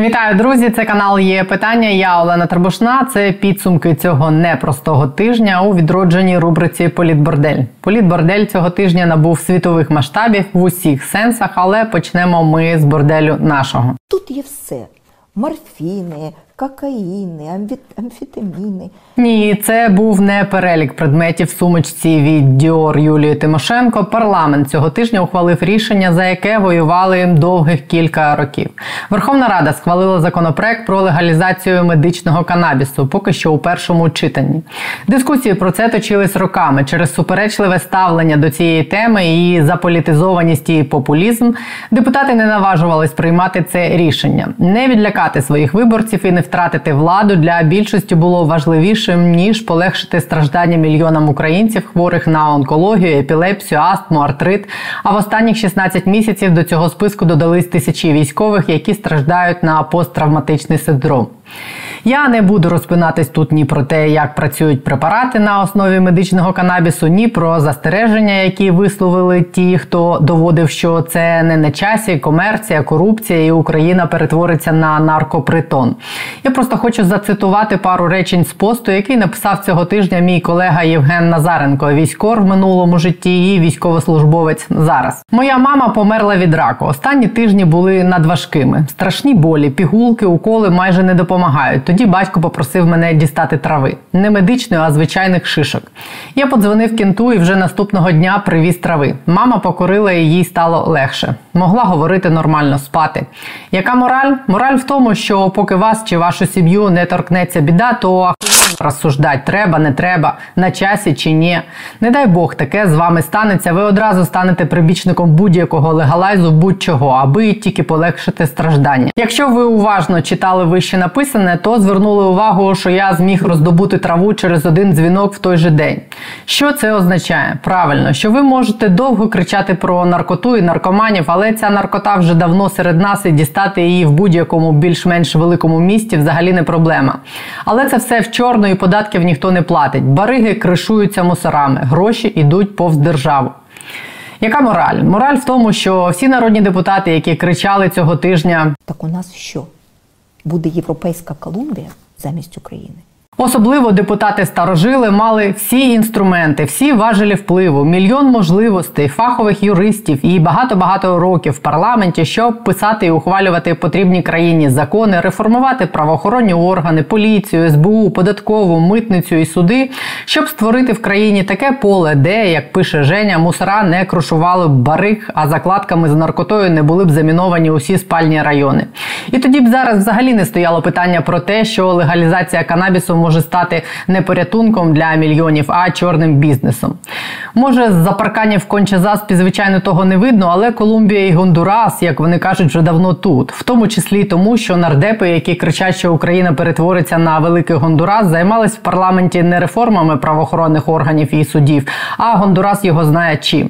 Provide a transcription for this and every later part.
Вітаю, друзі! Це канал «Є питання». Я Олена Требушна. Це підсумки цього непростого тижня у відродженій рубриці «Політбордель». Політбордель цього тижня набув світових масштабів в усіх сенсах, але почнемо ми з борделю нашого. Тут є все. Морфіни, кокаїни, амфетаміни. Ні, це був не перелік предметів в сумочці від Діор Юлії Тимошенко. Парламент цього тижня ухвалив рішення, за яке воювали довгих кілька років. Верховна Рада схвалила законопроект про легалізацію медичного канабісу, поки що у першому читанні. Дискусії про це точились роками. Через суперечливе ставлення до цієї теми, її заполітизованість і популізм, депутати не наважувались приймати це рішення. Не відлякати своїх виборців і не втратити владу для більшості було важливішим, ніж полегшити страждання мільйонам українців, хворих на онкологію, епілепсію, астму, артрит. А в останніх 16 місяців до цього списку додались тисячі військових, які страждають на посттравматичний синдром. Я не буду розпинатись тут ні про те, як працюють препарати на основі медичного канабісу, ні про застереження, які висловили ті, хто доводив, що це не на часі, комерція, корупція і Україна перетвориться на наркопритон. Я просто хочу зацитувати пару речень з посту, який написав цього тижня мій колега Євген Назаренко, військовий в минулому житті і військовослужбовець зараз. Моя мама померла від раку. Останні тижні були надважкими. Страшні болі, пігулки, уколи майже не допомагають. Тоді батько попросив мене дістати трави. Не медичної, а звичайних шишок. Я подзвонив кінту і вже наступного дня привіз трави. Мама покорила і їй стало легше. Могла говорити нормально, спати. Яка мораль? Мораль в тому, що поки вас чи вашу сім'ю не торкнеться біда, то розсуждать треба, не треба, на часі чи ні. Не дай Бог таке з вами станеться, ви одразу станете прибічником будь-якого легалайзу будь-чого, аби тільки полегшити страждання. Якщо ви уважно читали вище написане, то звернули увагу, що я зміг роздобути траву через один дзвінок в той же день. Що це означає? Правильно, що ви можете довго кричати про наркоту і наркоманів, але ця наркота вже давно серед нас і дістати її в будь-якому більш-менш великому місті взагалі не проблема. Але це все в чорно і податків ніхто не платить. Бариги кришуються мусорами, гроші йдуть повз державу. Яка мораль? Мораль в тому, що всі народні депутати, які кричали цього тижня «Так у нас що? Буде Європейська Колумбія замість України?» Особливо депутати-старожили мали всі інструменти, всі важелі впливу, мільйон можливостей, фахових юристів і багато-багато років в парламенті, щоб писати і ухвалювати потрібні країні закони, реформувати правоохоронні органи, поліцію, СБУ, податкову, митницю і суди, щоб створити в країні таке поле, де, як пише Женя, мусора не крушували б бариг, а закладками з наркотою не були б заміновані усі спальні райони. І тоді б зараз взагалі не стояло питання про те, що легалізація канабісу може стати не порятунком для мільйонів, а чорним бізнесом. Може, з-за парканів конче заспі, звичайно, того не видно, але Колумбія і Гондурас, як вони кажуть, вже давно тут. В тому числі й тому, що нардепи, які кричать, що Україна перетвориться на великий Гондурас, займались в парламенті не реформами правоохоронних органів і судів, а Гондурас його знає чим.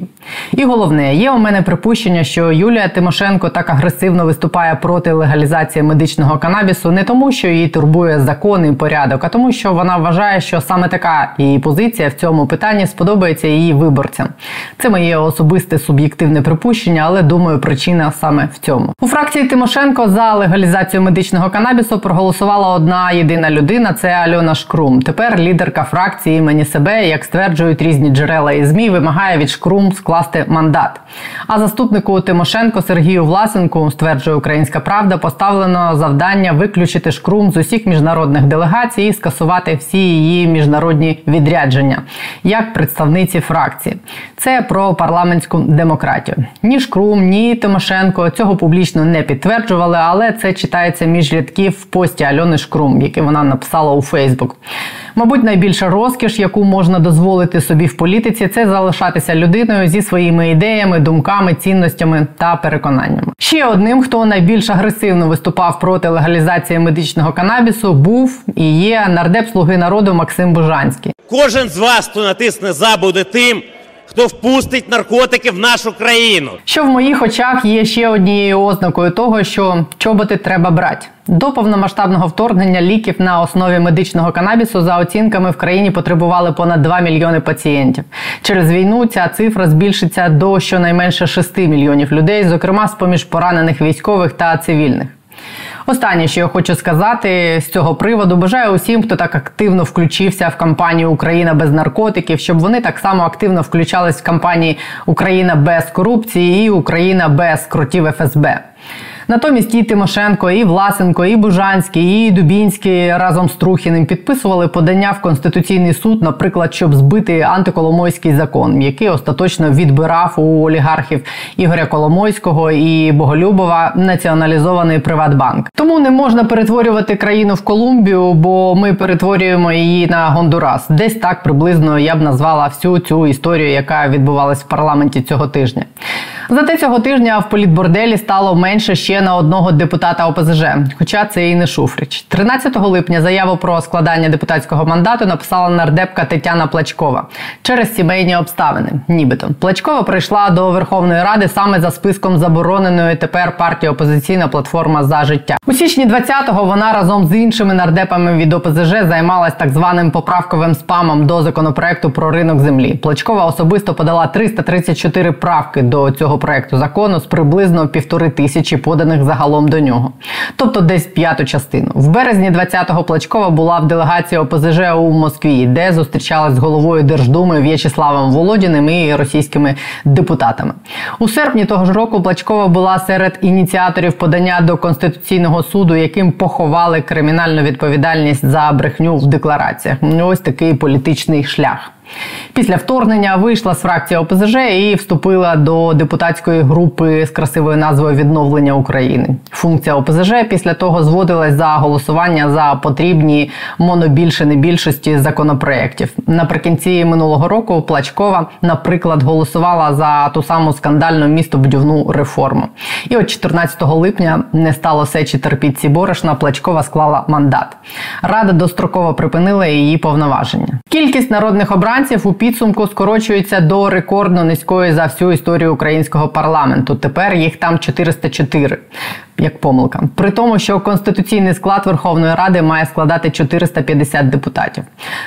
І головне, є у мене припущення, що Юлія Тимошенко так агресивно виступає проти легалізації медичного канабісу не тому, що її турбує закон і порядок, а тому, що вона вважає, що саме така її позиція в цьому питанні сподобається її виборцям. Це моє особисте суб'єктивне припущення, але, думаю, причина саме в цьому. У фракції Тимошенко за легалізацію медичного канабісу проголосувала одна єдина людина – це Альона Шкрум. Тепер лідерка фракції імені себе, як стверджують різні джерела і ЗМІ, вимагає від Шкрум скласти мандат. А заступнику Тимошенко Сергію Власенку, стверджує «Українська правда», поставлено завдання виключити Шкрум з усіх міжнародних делегацій і скасувати всі її міжнародні відрядження, як представниці фракції. Це про парламентську демократію. Ні Шкрум, ні Тимошенко цього публічно не підтверджували, але це читається між рядків в пості Альони Шкрум, який вона написала у Фейсбук. Мабуть, найбільша розкіш, яку можна дозволити собі в політиці, це залишатися людиною зі своїми ідеями, думками, цінностями та переконаннями. Ще одним, хто найбільш агресивно виступав проти легалізації медичного канабісу, був і є нардеп «Слуги народу» Максим Бужанський. Кожен з вас, хто натисне «за», буде тим, хто впустить наркотики в нашу країну. Що в моїх очах є ще однією ознакою того, що чоботи треба брати. До повномасштабного вторгнення ліків на основі медичного канабісу за оцінками в країні потребували понад 2 мільйони пацієнтів. Через війну ця цифра збільшиться до щонайменше 6 мільйонів людей, зокрема з-поміж поранених військових та цивільних. Останнє, що я хочу сказати з цього приводу, бажаю усім, хто так активно включився в кампанію «Україна без наркотиків», щоб вони так само активно включались в кампанії «Україна без корупції» і «Україна без кротів ФСБ». Натомість і Тимошенко, і Власенко, і Бужанський, і Дубінський разом з Трухіним підписували подання в Конституційний суд, наприклад, щоб збити антиколомойський закон, який остаточно відбирав у олігархів Ігоря Коломойського і Боголюбова націоналізований Приватбанк. Тому не можна перетворювати країну в Колумбію, бо ми перетворюємо її на Гондурас. Десь так приблизно я б назвала всю цю історію, яка відбувалась в парламенті цього тижня. Зате цього тижня в Політборделі стало менше ще на одного депутата ОПЗЖ, хоча це і не Шуфрич. 13 липня заяву про складання депутатського мандату написала нардепка Тетяна Плачкова через сімейні обставини, нібито. Плачкова прийшла до Верховної Ради саме за списком забороненої тепер партії «Опозиційна платформа «За життя». У січні 20-го вона разом з іншими нардепами від ОПЗЖ займалась так званим поправковим спамом до законопроекту про ринок землі. Плачкова особисто подала 334 правки до цього проєкту закону з приблизно 1500 поданих загалом до нього. Тобто десь п'яту частину. В березні 20-го Плачкова була в делегації ОПЗЖ у Москві, де зустрічалась з головою Держдуми В'ячеславом Володіним і російськими депутатами. У серпні того ж року Плачкова була серед ініціаторів подання до Конституційного суду, яким поховали кримінальну відповідальність за брехню в деклараціях. Ось такий політичний шлях. Після вторгнення вийшла з фракції ОПЗЖ і вступила до депутатської групи з красивою назвою «Відновлення України». Функція ОПЗЖ після того зводилась за голосування за потрібні монобільшини більшості законопроєктів. Наприкінці минулого року Плачкова, наприклад, голосувала за ту саму скандальну містобудівну реформу. І от 14 липня не стало сечі терпітці Борошна, Плачкова склала мандат. Рада достроково припинила її повноваження. Кількість народних обранців у підсумку скорочується до рекордно низької за всю історію українського парламенту. Тепер їх там 404. Як помилка. При тому, що конституційний склад Верховної Ради має складати 450 депутатів.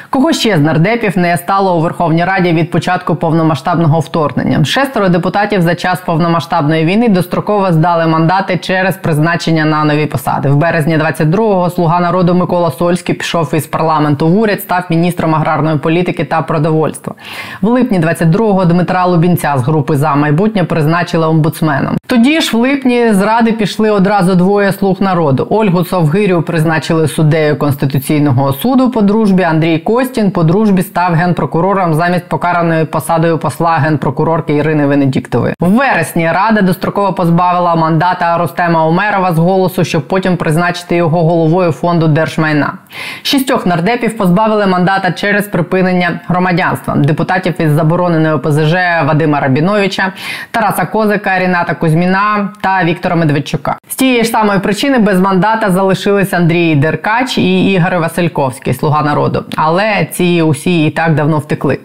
Кого ще з нардепів не стало у Верховній Раді від початку повномасштабного вторгнення? 6 депутатів за час повномасштабної війни достроково здали мандати через призначення на нові посади. В березні 22-го «Слуга народу» Микола Сольський пішов із парламенту в уряд, став міністром аграрної політики та продовольства. В липні 22-го Дмитра Лубінця з групи «За майбутнє» призначили омбудсменом. Тоді ж в липні з Ради пішли одразу двоє «Слуг народу». Ольгу Совгирю призначили суддею Конституційного суду по дружбі, Андрій Костін по дружбі став генпрокурором замість покараної посадою посла генпрокурорки Ірини Венедіктової. В вересні Рада достроково позбавила мандата Рустема Умерова з «Голосу», щоб потім призначити його головою фонду держмайна. 6 нардепів позбавили мандата через припинення громадянства. Депутатів із забороненої ОПЗЖ Вадима Рабіновича, Тараса Козика, Ріната Кузьміна та Віктора Медведчука. З тієї ж самої причини без мандата залишились Андрій Деркач і Ігор Васильковський, «Слуга народу». Але ці усі і так давно втекли.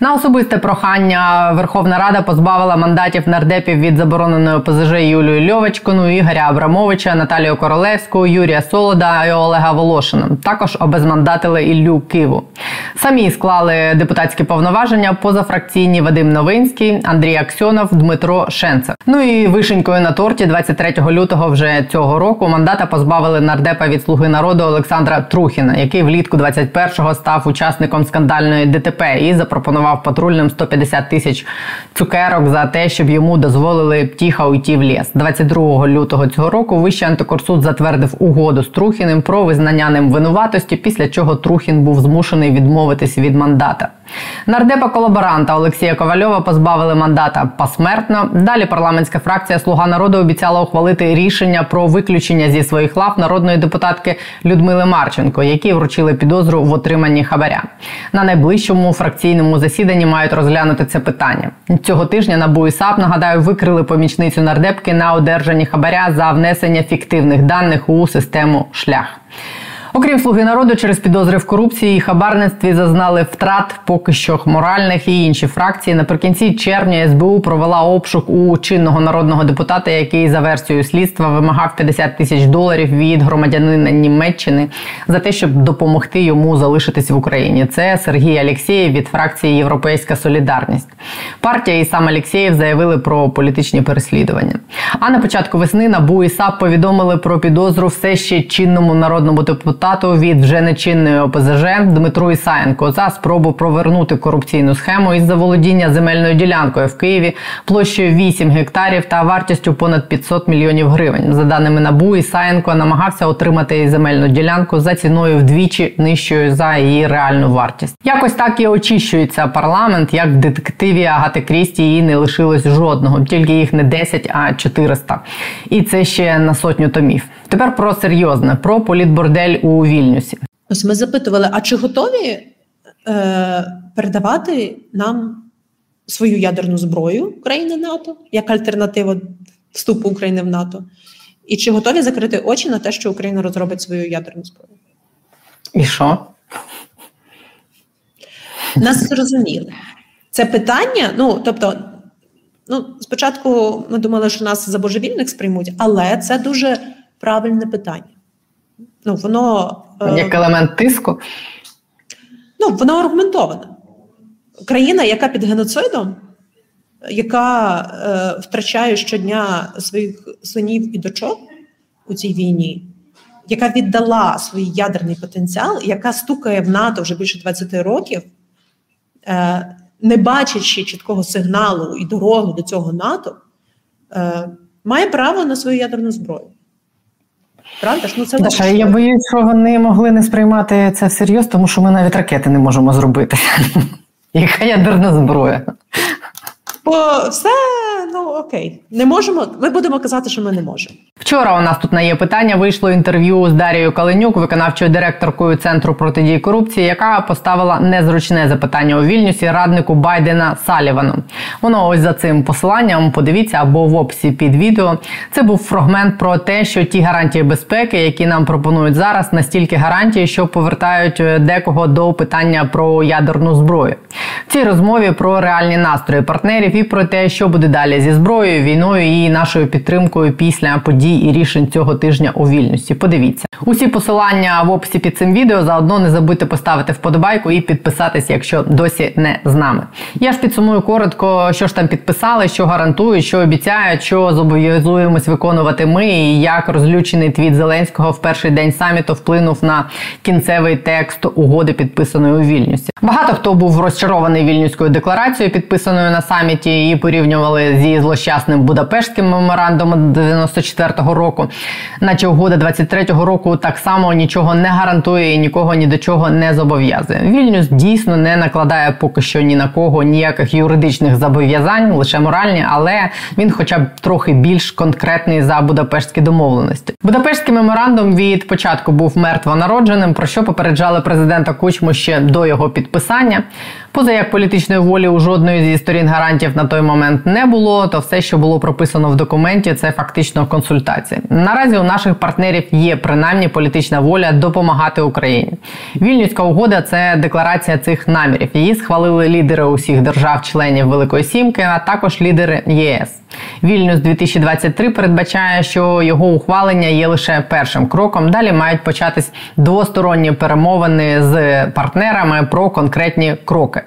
На особисте прохання Верховна Рада позбавила мандатів нардепів від забороненої ОПЗЖ Юлію Льовочкину, Ігоря Абрамовича, Наталію Королевську, Юрія Солода і Олега Волошина. Також обезмандатили Іллю Киву. Самі склали депутатські повноваження позафракційні Вадим Новинський, Андрій Аксьонов, Дмитро Шенцев. Ну і вишенькою на торті 23 лютого вже цього року мандата позбавили нардепа від «Слуги народу» Олександра Трухіна, який влітку 21-го став учасником скандальної ДТП і запропонував патрульним 150 тисяч цукерок за те, щоб йому дозволили тихо уйти в ліс. 22 лютого цього року Вищий антикорсуд затвердив угоду з Трухіним про визнання ним винуватості, після чого Трухін був змушений відмовитись від мандата. Нардепа-колаборанта Олексія Ковальова позбавили мандата посмертно. Далі парламентська фракція «Слуга народу» обіцяла ухвалити рішення про виключення зі своїх лав народної депутатки Людмили Марченко, якій вручили підозру в отриманні хабаря. На найближчому фракційному засіданні мають розглянути це питання. Цього тижня НАБУ і САП, нагадаю, викрили помічницю нардепки на одержанні хабаря за внесення фіктивних даних у систему «Шлях». Окрім «Слуги народу», через підозри в корупції і хабарництві зазнали втрат поки що моральних і інші фракції. Наприкінці червня СБУ провела обшук у чинного народного депутата, який за версією слідства вимагав $50 тисяч від громадянина Німеччини за те, щоб допомогти йому залишитись в Україні. Це Сергій Алєксєєв від фракції «Європейська солідарність». Партія і сам Алєксєєв заявили про політичні переслідування. А на початку весни НАБУ і САП повідомили про підозру все ще чинному народному депутату від вже нечинної ОПЗЖ Дмитру Ісаєнку за спробу провернути корупційну схему із заволодіння земельною ділянкою в Києві площею 8 гектарів та вартістю понад $500 мільйонів. За даними НАБУ, Ісаєнко намагався отримати земельну ділянку за ціною вдвічі нижчою за її реальну вартість. Якось так і очищується парламент, як в детективі Агати Крісті її не лишилось жодного, тільки їх не 10, а 400. І це ще на сотню томів. Тепер про серйозне, про політбордель у Вільнюсі. Ось ми запитували, а чи готові передавати нам свою ядерну зброю країни НАТО, як альтернатива вступу України в НАТО? І чи готові закрити очі на те, що Україна розробить свою ядерну зброю? І що? Нас зрозуміли. Це питання, спочатку ми думали, що нас за божевільних сприймуть, але це дуже правильне питання. Воно... Як елемент тиску? Воно аргументоване. Країна, яка під геноцидом, яка втрачає щодня своїх синів і дочок у цій війні, яка віддала свій ядерний потенціал, яка стукає в НАТО вже більше 20 років, не бачачи чіткого сигналу і дороги до цього НАТО, має право на свою ядерну зброю. Правда ж? Це Даша, я боюсь, що вони могли не сприймати це всерйоз, тому що ми навіть ракети не можемо зробити. Яка ядерна зброя? Бо все, окей. Не можемо, ми будемо казати, що ми не можемо. Вчора у нас тут на «Є питання» вийшло інтерв'ю з Дарією Каленюк, виконавчою директоркою Центру протидії корупції, яка поставила незручне запитання у Вільнюсі раднику Байдена Саллівану. Воно ось за цим посиланням, подивіться, або в описі під відео. Це був фрагмент про те, що ті гарантії безпеки, які нам пропонують зараз, настільки гарантії, що повертають декого до питання про ядерну зброю. В цій розмові про реальні настрої партнерів і про те, що буде далі зі зброєю, війною і нашою підтримкою після подій і рішень цього тижня у Вільнюсі. Подивіться. Усі посилання в описі під цим відео, заодно не забудьте поставити вподобайку і підписатись, якщо досі не з нами. Я ж підсумую коротко, що ж там підписали, що гарантують, що обіцяють, що зобов'язуємось виконувати ми і як розлючений твіт Зеленського в перший день саміту вплинув на кінцевий текст угоди, підписаної у Вільнюсі. Багато хто був розчарований Вільнюською декларацією, підписаною на саміті, її порівнювали зі злощасним Будапештським меморандумом 94-го року, наче угода 23-го року так само нічого не гарантує і нікого ні до чого не зобов'язує. Вільнюс дійсно не накладає поки що ні на кого ніяких юридичних зобов'язань, лише моральні, але він хоча б трохи більш конкретний за будапештські домовленості. Будапештський меморандум від початку був мертвонародженим, про що попереджали президента Кучму ще до його підписання. Поза як політичної волі у жодної зі сторін гарантів на той момент не було, то все, що було прописано в документі, це фактично консультації. Наразі у наших партнерів є принаймні політична воля допомагати Україні. Вільнюська угода – це декларація цих намірів. Її схвалили лідери усіх держав-членів Великої Сімки, а також лідери ЄС. Вільнюс 2023 передбачає, що його ухвалення є лише першим кроком. Далі мають початись двосторонні перемовини з партнерами про конкретні кроки.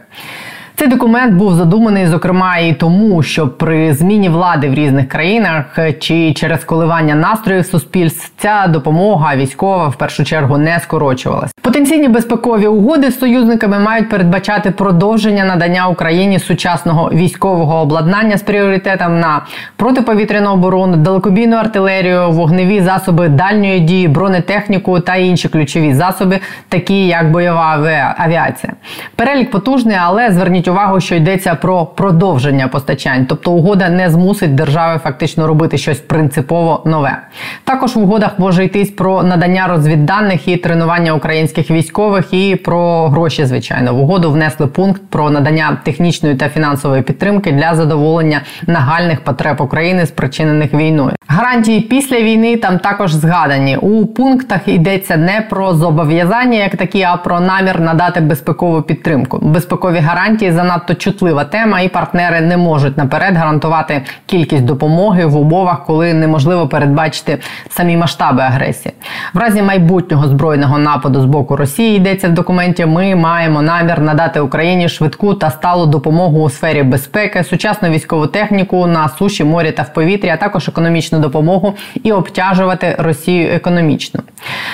Цей документ був задуманий, зокрема, і тому, що при зміні влади в різних країнах чи через коливання настроїв суспільств ця допомога військова в першу чергу не скорочувалась. Потенційні безпекові угоди з союзниками мають передбачати продовження надання Україні сучасного військового обладнання з пріоритетом на протиповітряну оборону, далекобійну артилерію, вогневі засоби дальньої дії, бронетехніку та інші ключові засоби, такі як бойова авіація. Перелік потужний, але зверніть увагу, що йдеться про продовження постачань. Тобто угода не змусить держави фактично робити щось принципово нове. Також в угодах може йтись про надання розвідданих і тренування українських військових, і про гроші, звичайно. В угоду внесли пункт про надання технічної та фінансової підтримки для задоволення нагальних потреб України, спричинених війною. Гарантії після війни там також згадані. У пунктах йдеться не про зобов'язання як такі, а про намір надати безпекову підтримку. Безпекові гарантії – занадто чутлива тема, і партнери не можуть наперед гарантувати кількість допомоги в умовах, коли неможливо передбачити самі масштаби агресії. В разі майбутнього збройного нападу з боку Росії, йдеться в документі, ми маємо намір надати Україні швидку та сталу допомогу у сфері безпеки, сучасну військову техніку на суші, морі та в повітрі, а також економічну допомогу і обтяжувати Росію економічно.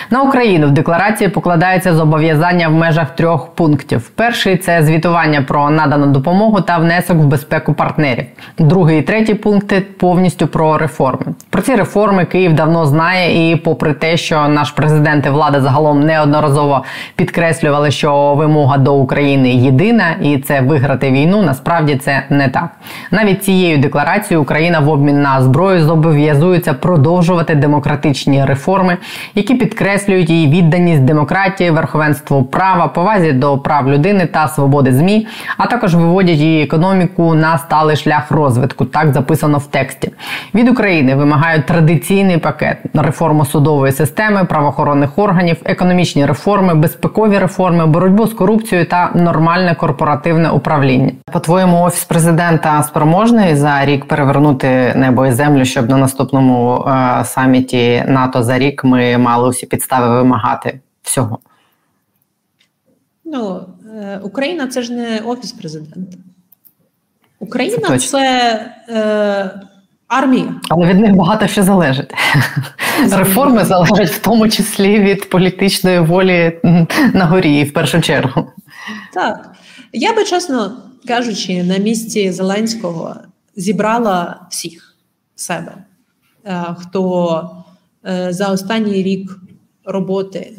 На Україну в декларації покладається зобов'язання в межах трьох пунктів. Перший – це звітування про надану допомогу та внесок в безпеку партнерів. Другий і третій пункти повністю про реформи. Про ці реформи Київ давно знає, і попри те, що наш президент і влада загалом неодноразово підкреслювали, що вимога до України єдина, і це виграти війну, насправді це не так. Навіть цією декларацією Україна в обмін на зброю зобов'язується продовжувати демократичні реформи, які підкреслюють її відданість демократії, верховенству права, повазі до прав людини та свободи ЗМІ, а також виводять її економіку на сталий шлях розвитку, так записано в тексті. Від України вимагають традиційний пакет: реформу судової системи, правоохоронних органів, економічні реформи, безпекові реформи, боротьбу з корупцією та нормальне корпоративне управління. По-твоєму, Офіс Президента спроможний за рік перевернути небо і землю, щоб на наступному саміті НАТО за рік ми мали усі підстави вимагати всього? Ну, Україна – це ж не Офіс Президента. Україна – це армія. Але від них багато що залежить. Реформи залежать в тому числі від політичної волі на горі, в першу чергу. Так. Я би, чесно кажучи, на місці Зеленського зібрала всіх себе, хто за останній рік роботи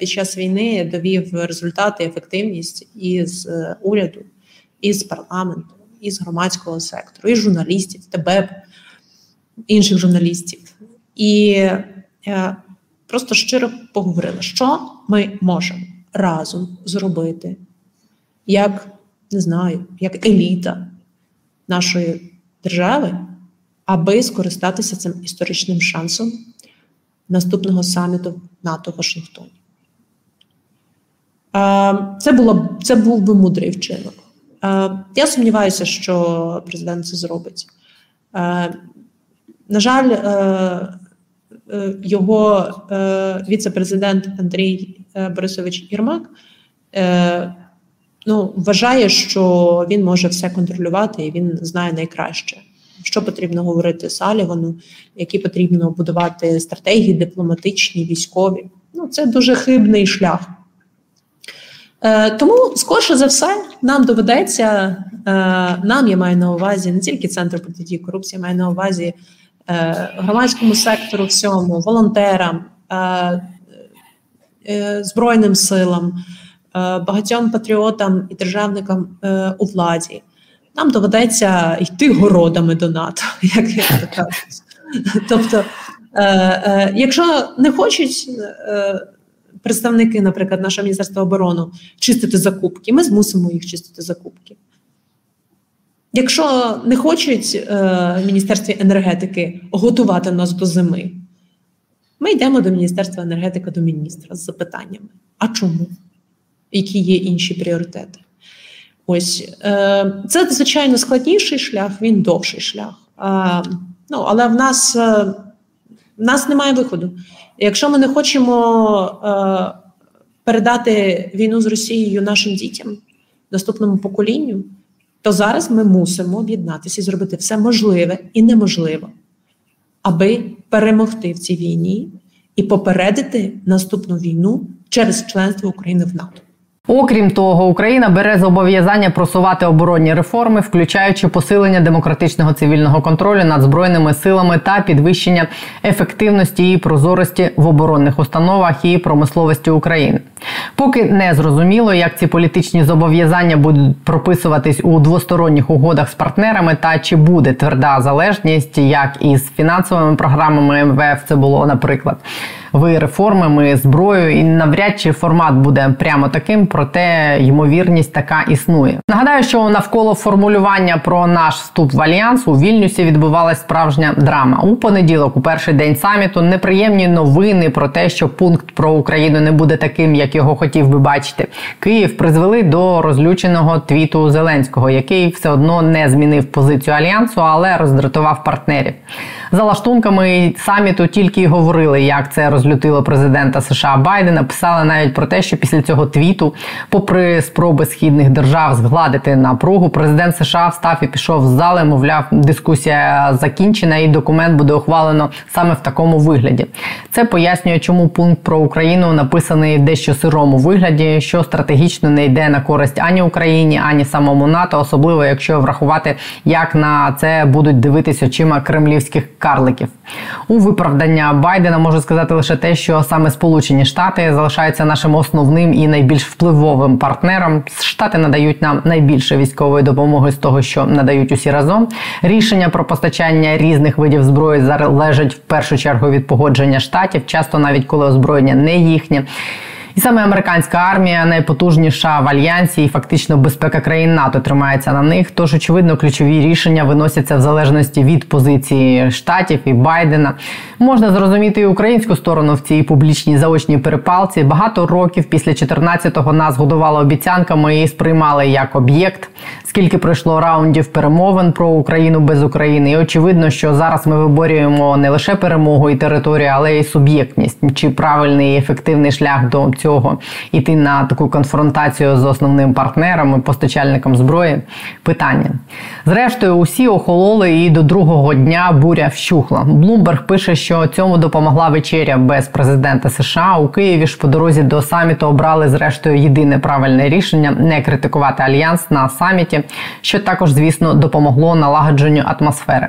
під час війни довів результати, ефективність із уряду, із парламенту, із громадського сектору, із журналістів, тебе, інших журналістів. І просто щиро поговорила, що ми можемо разом зробити, як, не знаю, як еліта нашої держави, аби скористатися цим історичним шансом наступного саміту НАТО в Вашингтоні. Це був би мудрий вчинок. Я сумніваюся, що президент це зробить. На жаль, його віце-президент Андрій Борисович Єрмак вважає, що він може все контролювати і він знає найкраще, що потрібно говорити Саллівану, які потрібно будувати стратегії дипломатичні, військові. Це дуже хибний шлях. Тому, скорше за все, нам доведеться, я маю на увазі, не тільки Центр протидії корупції, маю на увазі громадському сектору всьому, волонтерам, Збройним силам, багатьом патріотам і державникам у владі. Нам доведеться йти городами до НАТО, як я так кажу. Тобто, якщо не хочуть представники, наприклад, нашого Міністерства оборони чистити закупки, ми змусимо їх чистити закупки. Якщо не хочуть Міністерство енергетики готувати нас до зими, ми йдемо до Міністерства енергетики, до міністра з запитаннями. А чому? Які є інші пріоритети? Ось. Це, звичайно, складніший шлях, він довший шлях. Але в нас немає виходу. Якщо ми не хочемо передати війну з Росією нашим дітям, наступному поколінню, то зараз ми мусимо об'єднатися і зробити все можливе і неможливе, аби перемогти в цій війні і попередити наступну війну через членство України в НАТО. Окрім того, Україна бере зобов'язання просувати оборонні реформи, включаючи посилення демократичного цивільного контролю над збройними силами та підвищення ефективності і прозорості в оборонних установах і промисловості України. Поки не зрозуміло, як ці політичні зобов'язання будуть прописуватись у двосторонніх угодах з партнерами та чи буде тверда залежність, як і з фінансовими програмами МВФ це було, наприклад. Ви реформами, зброєю, і навряд чи формат буде прямо таким, проте ймовірність така існує. Нагадаю, що навколо формулювання про наш вступ в Альянс у Вільнюсі відбувалась справжня драма. У понеділок, у перший день саміту, неприємні новини про те, що пункт про Україну не буде таким, як його хотів би бачити. Київ призвели до розлюченого твіту Зеленського, який все одно не змінив позицію Альянсу, але роздратував партнерів. За лаштунками саміту тільки й говорили, як це розлютило президента США Байдена, писали навіть про те, що після цього твіту, попри спроби східних держав згладити напругу, президент США встав і пішов з зали, мовляв, дискусія закінчена і документ буде ухвалено саме в такому вигляді. Це пояснює, чому пункт про Україну написаний дещо сирому вигляді, що стратегічно не йде на користь ані Україні, ані самому НАТО, особливо якщо врахувати, як на це будуть дивитись очима кремлівських карликів. У виправдання Байдена можу сказати лише те, що саме Сполучені Штати залишаються нашим основним і найбільш впливовим партнером. Штати надають нам найбільше військової допомоги з того, що надають усі разом. Рішення про постачання різних видів зброї залежить в першу чергу від погодження штатів, часто навіть коли озброєння не їхнє. І саме американська армія найпотужніша в Альянсі, і фактично безпека країн НАТО тримається на них, тож, очевидно, ключові рішення виносяться в залежності від позиції Штатів і Байдена. Можна зрозуміти і українську сторону в цій публічній заочній перепалці. Багато років після 14-го нас годували обіцянками і сприймали як об'єкт. Скільки пройшло раундів перемовин про Україну без України. І очевидно, що зараз ми виборюємо не лише перемогу і територію, але й суб'єктність. Чи правильний і ефективний шлях до цього іти на таку конфронтацію з основним партнером і постачальником зброї – питання. Зрештою, усі охололи і до другого дня буря вщухла. Блумберг пише, що цьому допомогла вечеря без президента США. У Києві ж по дорозі до саміту обрали зрештою єдине правильне рішення – не критикувати Альянс на саміті, що також, звісно, допомогло налагодженню атмосфери.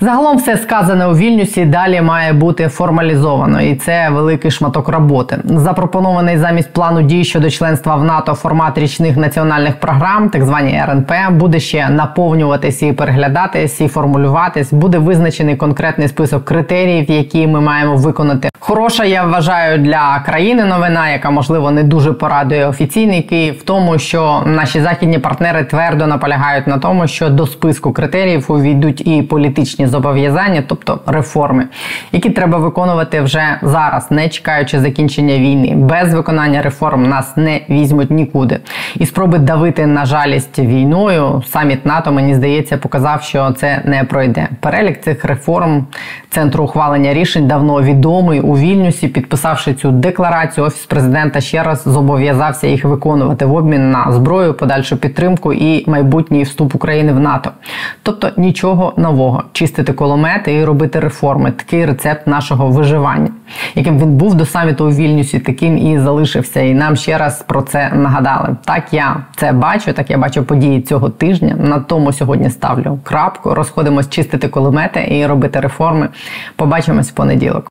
Загалом все сказане у Вільнюсі далі має бути формалізовано, і це великий шматок роботи. Запропонований замість плану дій щодо членства в НАТО формат річних національних програм, так звані РНП, буде ще наповнюватись і переглядатись, і формулюватись. Буде визначений конкретний список критеріїв, які ми маємо виконати. Хороша, я вважаю, для країни новина, яка, можливо, не дуже порадує офіційний Київ, в тому, що наші західні партнери твердо наполягають на тому, що до списку критеріїв увійдуть і політичні зобов'язання, тобто реформи, які треба виконувати вже зараз, не чекаючи закінчення війни. Без виконання реформ нас не візьмуть нікуди. І спроби давити на жалість війною, саміт НАТО, мені здається, показав, що це не пройде. Перелік цих реформ Центру ухвалення рішень давно відомий. У Вільнюсі, підписавши цю декларацію, Офіс Президента ще раз зобов'язався їх виконувати в обмін на зброю, подальшу підтримку і майбутній вступ України в НАТО. Тобто нічого нового. Чистити кулемети і робити реформи. Такий рецепт нашого виживання. Яким він був до саміту у Вільнюсі, таким і залишився. І нам ще раз про це нагадали. Так я бачу події цього тижня. На тому сьогодні ставлю крапку. Розходимось чистити кулемети і робити реформи. Побачимось в понеділок.